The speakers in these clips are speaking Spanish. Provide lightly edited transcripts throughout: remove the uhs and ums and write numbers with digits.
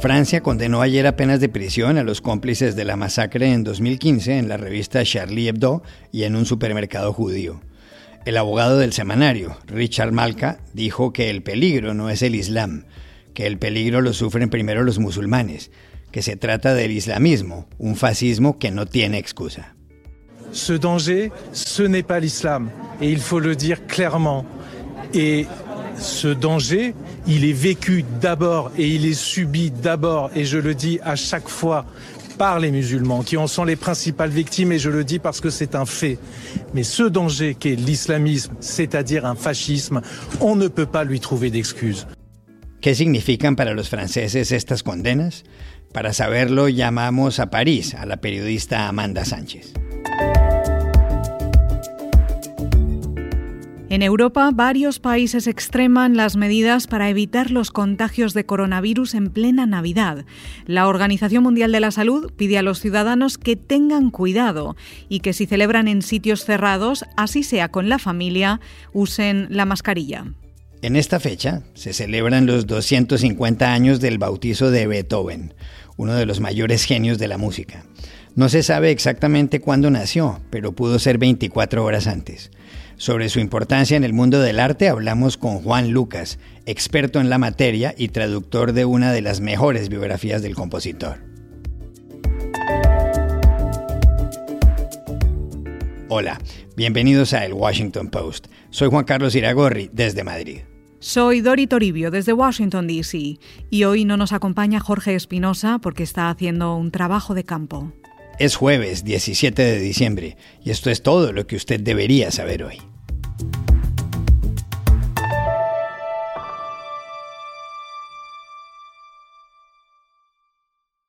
Francia condenó ayer a penas de prisión a los cómplices de la masacre en 2015 en la revista Charlie Hebdo y en un supermercado judío. El abogado del semanario, Richard Malka, dijo que el peligro no es el Islam, que el peligro lo sufren primero los musulmanes, que se trata del islamismo, un fascismo que no tiene excusa. Ce danger, ce n'est pas l'islam, et il faut le dire clairement. Et ce danger, il est vécu d'abord et il est subi d'abord, et je le dis à chaque fois, par les musulmans, qui en sont les principales victimes, et je le dis parce que c'est un fait. Mais ce danger qu'est l'islamisme, c'est-à-dire un fascisme, on ne peut pas lui trouver d'excuses. ¿Qué significan para los franceses estas condenas? Para saberlo, llamamos a París a la periodista Amanda Sánchez. En Europa, varios países extreman las medidas para evitar los contagios de coronavirus en plena Navidad. La Organización Mundial de la Salud pide a los ciudadanos que tengan cuidado y que si celebran en sitios cerrados, así sea con la familia, usen la mascarilla. En esta fecha se celebran los 250 años del bautizo de Beethoven, uno de los mayores genios de la música. No se sabe exactamente cuándo nació, pero pudo ser 24 horas antes. Sobre su importancia en el mundo del arte hablamos con Juan Lucas, experto en la materia y traductor de una de las mejores biografías del compositor. Hola, bienvenidos a El Washington Post. Soy Juan Carlos Iragorri, desde Madrid. Soy Dori Toribio, desde Washington, D.C. Y hoy no nos acompaña Jorge Espinosa porque está haciendo un trabajo de campo. Es jueves 17 de diciembre y esto es todo lo que usted debería saber hoy.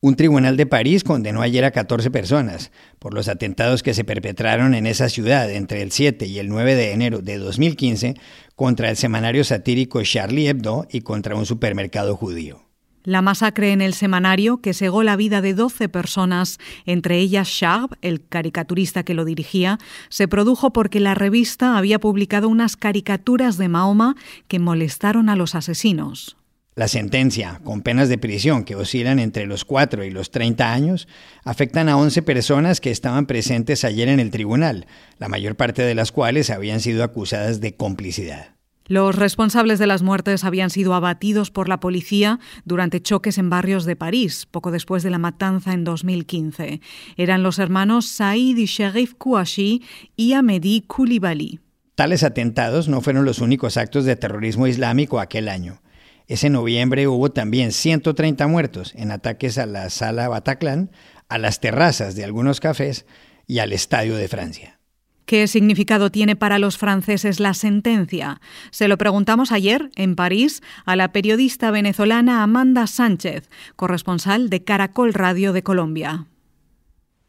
Un tribunal de París condenó ayer a 14 personas por los atentados que se perpetraron en esa ciudad entre el 7 y el 9 de enero de 2015 contra el semanario satírico Charlie Hebdo y contra un supermercado judío. La masacre en el semanario, que cegó la vida de 12 personas, entre ellas Charb, el caricaturista que lo dirigía, se produjo porque la revista había publicado unas caricaturas de Mahoma que molestaron a los asesinos. La sentencia, con penas de prisión que oscilan entre los 4 y los 30 años, afectan a 11 personas que estaban presentes ayer en el tribunal, la mayor parte de las cuales habían sido acusadas de complicidad. Los responsables de las muertes habían sido abatidos por la policía durante choques en barrios de París, poco después de la matanza en 2015. Eran los hermanos Saïd y Cherif Kouachi y Amedy Koulibaly. Tales atentados no fueron los únicos actos de terrorismo islámico aquel año. Ese noviembre hubo también 130 muertos en ataques a la Sala Bataclan, a las terrazas de algunos cafés y al Estadio de Francia. ¿Qué significado tiene para los franceses la sentencia? Se lo preguntamos ayer, en París, a la periodista venezolana Amanda Sánchez, corresponsal de Caracol Radio de Colombia.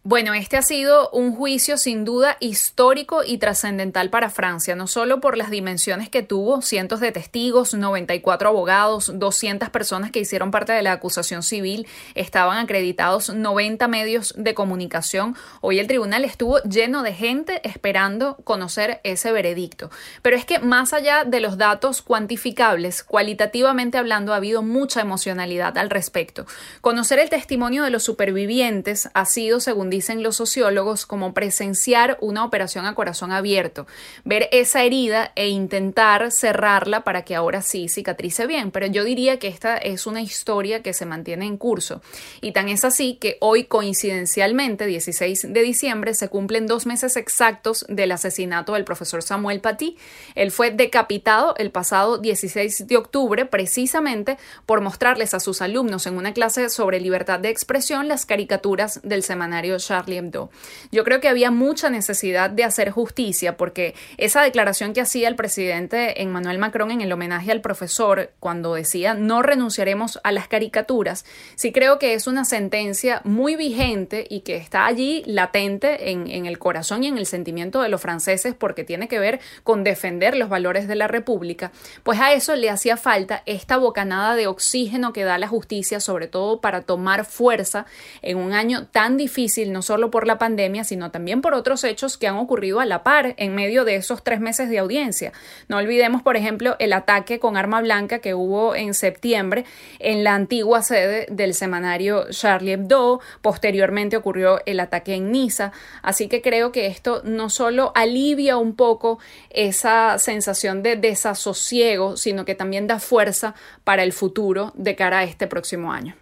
Bueno, este ha sido un juicio sin duda histórico y trascendental para Francia, no solo por las dimensiones que tuvo, cientos de testigos, 94 abogados, 200 personas que hicieron parte de la acusación civil, estaban acreditados 90 medios de comunicación. Hoy el tribunal estuvo lleno de gente esperando conocer ese veredicto. Pero es que más allá de los datos cuantificables, cualitativamente hablando, ha habido mucha emocionalidad al respecto. Conocer el testimonio de los supervivientes ha sido, según dicen los sociólogos, como presenciar una operación a corazón abierto, ver esa herida e intentar cerrarla para que ahora sí cicatrice bien. Pero yo diría que esta es una historia que se mantiene en curso. Y tan es así que hoy, coincidencialmente, 16 de diciembre, se cumplen 2 meses exactos del asesinato del profesor Samuel Paty. Él fue decapitado el pasado 16 de octubre, precisamente por mostrarles a sus alumnos en una clase sobre libertad de expresión las caricaturas del semanario Charlie Hebdo. Yo creo que había mucha necesidad de hacer justicia, porque esa declaración que hacía el presidente Emmanuel Macron en el homenaje al profesor, cuando decía no renunciaremos a las caricaturas, sí creo que es una sentencia muy vigente y que está allí latente en el corazón y en el sentimiento de los franceses, porque tiene que ver con defender los valores de la República. Pues a eso le hacía falta esta bocanada de oxígeno que da la justicia, sobre todo para tomar fuerza en un año tan difícil difícil, no solo por la pandemia, sino también por otros hechos que han ocurrido a la par en medio de esos 3 meses de audiencia. No olvidemos, por ejemplo, el ataque con arma blanca que hubo en septiembre en la antigua sede del semanario Charlie Hebdo. Posteriormente ocurrió el ataque en Niza. Así que creo que esto no solo alivia un poco esa sensación de desasosiego, sino que también da fuerza para el futuro de cara a este próximo año.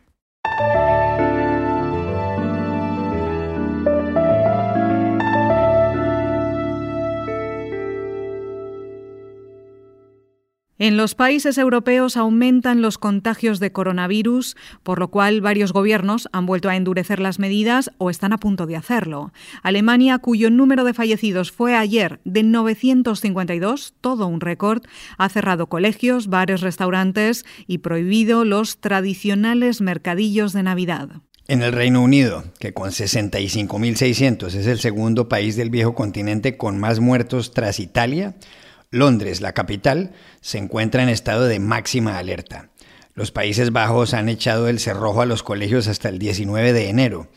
En los países europeos aumentan los contagios de coronavirus, por lo cual varios gobiernos han vuelto a endurecer las medidas o están a punto de hacerlo. Alemania, cuyo número de fallecidos fue ayer de 952, todo un récord, ha cerrado colegios, bares, restaurantes y prohibido los tradicionales mercadillos de Navidad. En el Reino Unido, que con 65.600 es el segundo país del viejo continente con más muertos tras Italia, Londres, la capital, se encuentra en estado de máxima alerta. Los Países Bajos han echado el cerrojo a los colegios hasta el 19 de enero.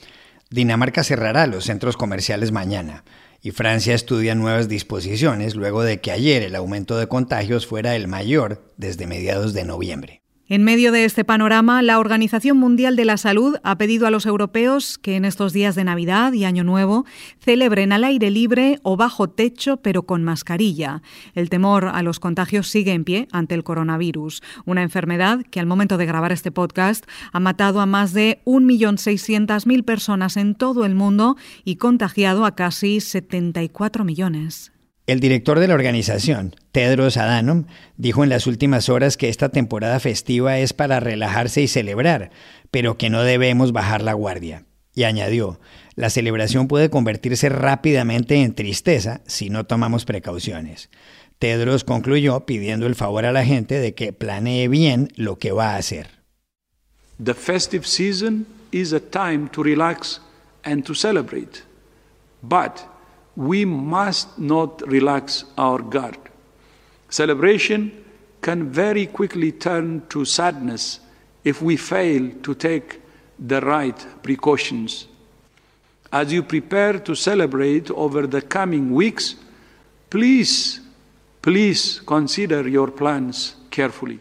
Dinamarca cerrará los centros comerciales mañana. Y Francia estudia nuevas disposiciones luego de que ayer el aumento de contagios fuera el mayor desde mediados de noviembre. En medio de este panorama, la Organización Mundial de la Salud ha pedido a los europeos que en estos días de Navidad y Año Nuevo celebren al aire libre o bajo techo, pero con mascarilla. El temor a los contagios sigue en pie ante el coronavirus, una enfermedad que al momento de grabar este podcast ha matado a más de 1.600.000 personas en todo el mundo y contagiado a casi 74 millones. El director de la organización, Tedros Adhanom, dijo en las últimas horas que esta temporada festiva es para relajarse y celebrar, pero que no debemos bajar la guardia. Y añadió, la celebración puede convertirse rápidamente en tristeza si no tomamos precauciones. Tedros concluyó pidiendo el favor a la gente de que planee bien lo que va a hacer. The festive season is a time to relax and to celebrate, but we must not relax our guard. Celebration can very quickly turn to sadness if we fail to take the right precautions. As you prepare to celebrate over the coming weeks, please consider your plans carefully.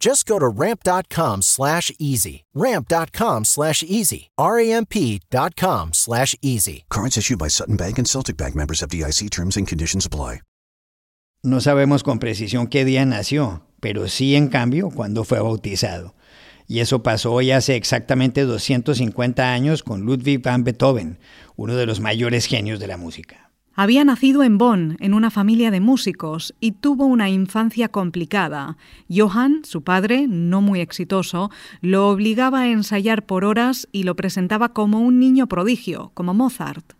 Just go to ramp.com/easy. Ramp.com/easy. RAMP.com/easy. Currents issued by Sutton Bank and Celtic Bank, members of DIC, terms and conditions apply. No sabemos con precisión qué día nació, pero sí, en cambio, cuándo fue bautizado. Y eso pasó hoy hace exactamente 250 años con Ludwig van Beethoven, uno de los mayores genios de la música. Había nacido en Bonn, en una familia de músicos, y tuvo una infancia complicada. Johann, su padre, no muy exitoso, lo obligaba a ensayar por horas y lo presentaba como un niño prodigio, como Mozart.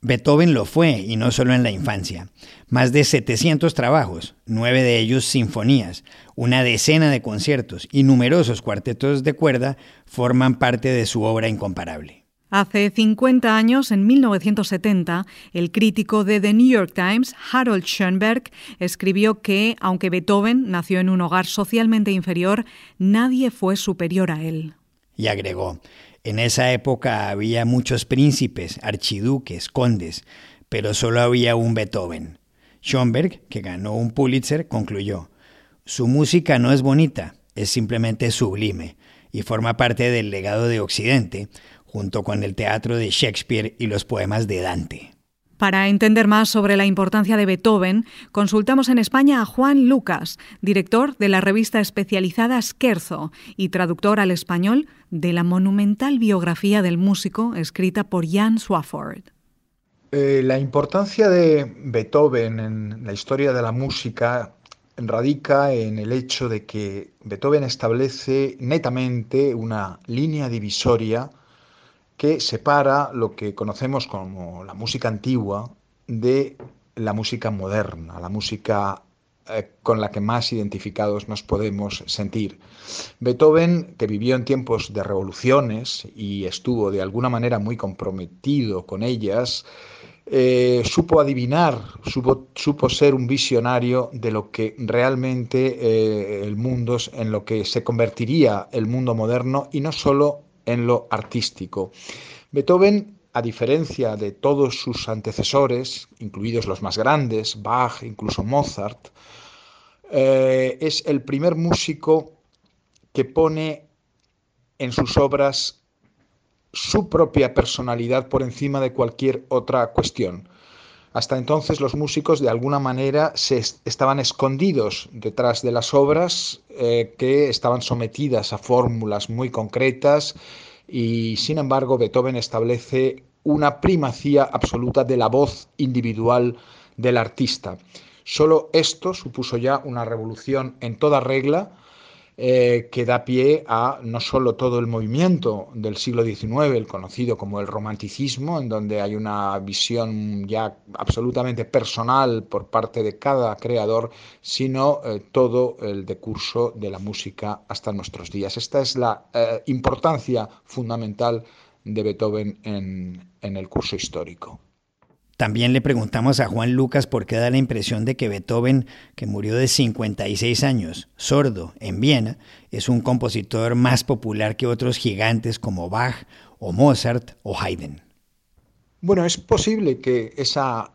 Beethoven lo fue, y no solo en la infancia. Más de 700 trabajos, 9 de ellos sinfonías, una decena de conciertos y numerosos cuartetos de cuerda forman parte de su obra incomparable. Hace 50 años, en 1970, el crítico de The New York Times, Harold Schonberg, escribió que, aunque Beethoven nació en un hogar socialmente inferior, nadie fue superior a él. Y agregó, en esa época había muchos príncipes, archiduques, condes, pero solo había un Beethoven. Schonberg, que ganó un Pulitzer, concluyó, su música no es bonita, es simplemente sublime y forma parte del legado de Occidente, junto con el teatro de Shakespeare y los poemas de Dante. Para entender más sobre la importancia de Beethoven, consultamos en España a Juan Lucas, director de la revista especializada Scherzo y traductor al español de la monumental biografía del músico escrita por Ian Swafford. La importancia de Beethoven en la historia de la música radica en el hecho de que Beethoven establece netamente una línea divisoria que separa lo que conocemos como la música antigua de la música moderna, la música con la que más identificados nos podemos sentir. Beethoven, que vivió en tiempos de revoluciones y estuvo de alguna manera muy comprometido con ellas, supo adivinar, supo ser un visionario de lo que realmente el mundo, en lo que se convertiría el mundo moderno y no solo en lo artístico. Beethoven, a diferencia de todos sus antecesores, incluidos los más grandes, Bach, incluso Mozart, es el primer músico que pone en sus obras su propia personalidad por encima de cualquier otra cuestión. Hasta entonces los músicos de alguna manera estaban escondidos detrás de las obras que estaban sometidas a fórmulas muy concretas y sin embargo Beethoven establece una primacía absoluta de la voz individual del artista. Solo esto supuso ya una revolución en toda regla que da pie a no solo todo el movimiento del siglo XIX, el conocido como el romanticismo, en donde hay una visión ya absolutamente personal por parte de cada creador, sino todo el decurso de la música hasta nuestros días. Esta es la importancia fundamental de Beethoven en el curso histórico. También le preguntamos a Juan Lucas por qué da la impresión de que Beethoven, que murió de 56 años, sordo, en Viena, es un compositor más popular que otros gigantes como Bach o Mozart o Haydn. Bueno, es posible que esa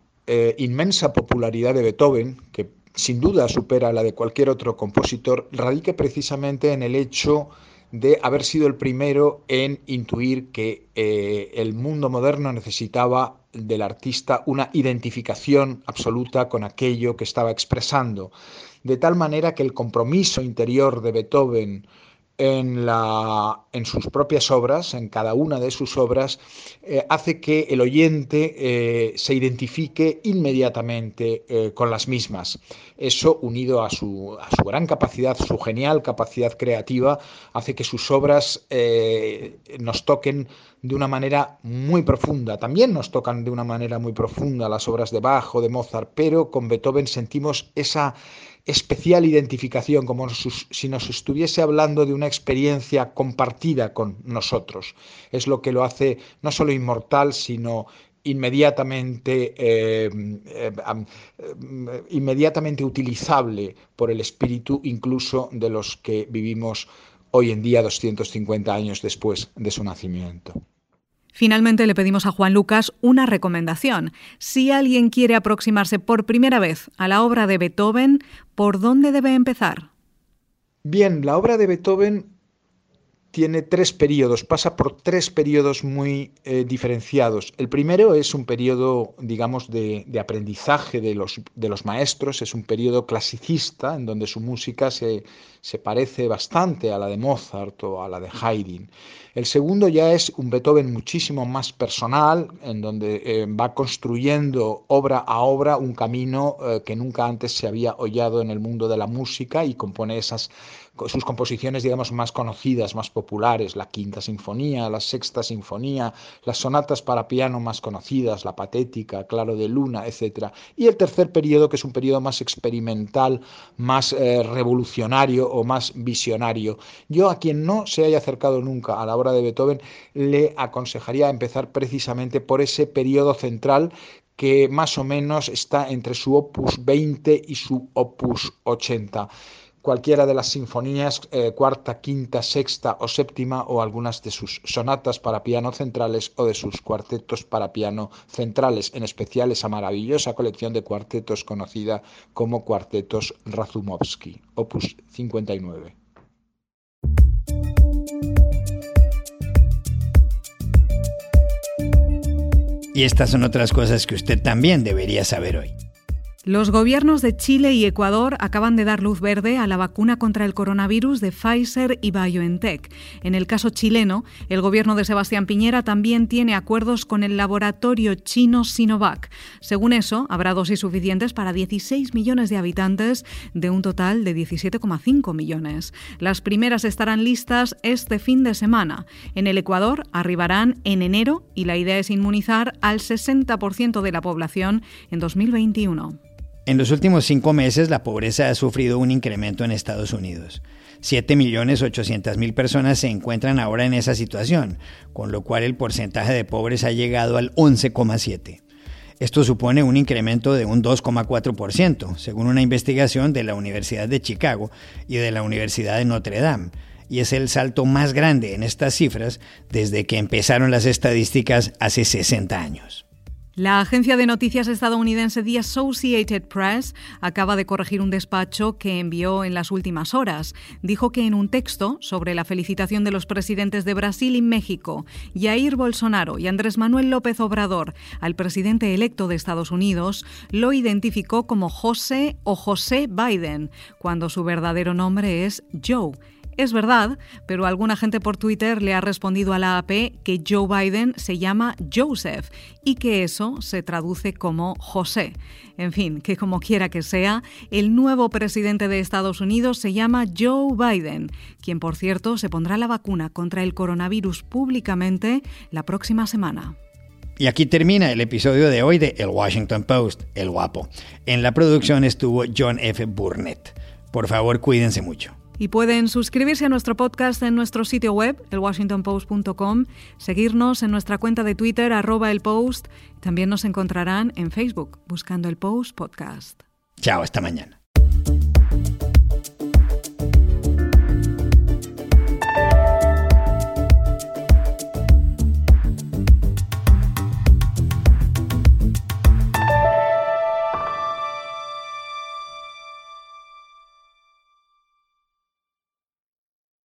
inmensa popularidad de Beethoven, que sin duda supera la de cualquier otro compositor, radique precisamente en el hecho de haber sido el primero en intuir que el mundo moderno necesitaba del artista una identificación absoluta con aquello que estaba expresando, de tal manera que el compromiso interior de Beethoven en sus propias obras, en cada una de sus obras, hace que el oyente se identifique inmediatamente con las mismas. Eso, unido a su gran capacidad, su genial capacidad creativa, hace que sus obras nos toquen de una manera muy profunda. También nos tocan de una manera muy profunda las obras de Bach o de Mozart, pero con Beethoven sentimos esa especial identificación, como si nos estuviese hablando de una experiencia compartida con nosotros. Es lo que lo hace no solo inmortal, sino inmediatamente utilizable por el espíritu incluso de los que vivimos hoy en día, 250 años después de su nacimiento. Finalmente le pedimos a Juan Lucas una recomendación. Si alguien quiere aproximarse por primera vez a la obra de Beethoven, ¿por dónde debe empezar? Bien, la obra de Beethoven tiene tres periodos, pasa por tres periodos muy diferenciados. El primero es un periodo, digamos, de aprendizaje de los maestros, es un periodo clasicista, en donde su música se parece bastante a la de Mozart o a la de Haydn. El segundo ya es un Beethoven muchísimo más personal, en donde va construyendo obra a obra un camino que nunca antes se había hollado en el mundo de la música y compone sus composiciones, digamos, más conocidas, más populares, la Quinta Sinfonía, la Sexta Sinfonía, las sonatas para piano más conocidas, la Patética, Claro de Luna, etc. Y el tercer periodo, que es un periodo más experimental, más revolucionario o más visionario. Yo, a quien no se haya acercado nunca a la obra de Beethoven, le aconsejaría empezar precisamente por ese periodo central que más o menos está entre su opus 20 y su opus 80. Cualquiera de las sinfonías, cuarta, quinta, sexta o séptima, o algunas de sus sonatas para piano centrales o de sus cuartetos para piano centrales, en especial esa maravillosa colección de cuartetos conocida como Cuartetos Razumovsky, opus 59. Y estas son otras cosas que usted también debería saber hoy. Los gobiernos de Chile y Ecuador acaban de dar luz verde a la vacuna contra el coronavirus de Pfizer y BioNTech. En el caso chileno, el gobierno de Sebastián Piñera también tiene acuerdos con el laboratorio chino Sinovac. Según eso, habrá dosis suficientes para 16 millones de habitantes de un total de 17,5 millones. Las primeras estarán listas este fin de semana. En el Ecuador arribarán en enero y la idea es inmunizar al 60% de la población en 2021. En los últimos 5 meses, la pobreza ha sufrido un incremento en Estados Unidos. 7.800.000 personas se encuentran ahora en esa situación, con lo cual el porcentaje de pobres ha llegado al 11,7%. Esto supone un incremento de un 2,4%, según una investigación de la Universidad de Chicago y de la Universidad de Notre Dame, y es el salto más grande en estas cifras desde que empezaron las estadísticas hace 60 años. La agencia de noticias estadounidense The Associated Press acaba de corregir un despacho que envió en las últimas horas. Dijo que en un texto sobre la felicitación de los presidentes de Brasil y México, Jair Bolsonaro y Andrés Manuel López Obrador, al presidente electo de Estados Unidos, lo identificó como José o José Biden, cuando su verdadero nombre es Joe. Es verdad, pero alguna gente por Twitter le ha respondido a la AP que Joe Biden se llama Joseph y que eso se traduce como José. En fin, que como quiera que sea, el nuevo presidente de Estados Unidos se llama Joe Biden, quien por cierto se pondrá la vacuna contra el coronavirus públicamente la próxima semana. Y aquí termina el episodio de hoy de El Washington Post, El Guapo. En la producción estuvo John F. Burnett. Por favor, cuídense mucho. Y pueden suscribirse a nuestro podcast en nuestro sitio web, elwashingtonpost.com, seguirnos en nuestra cuenta de Twitter, @elpost. También nos encontrarán en Facebook, buscando El Post Podcast. Chao, hasta mañana.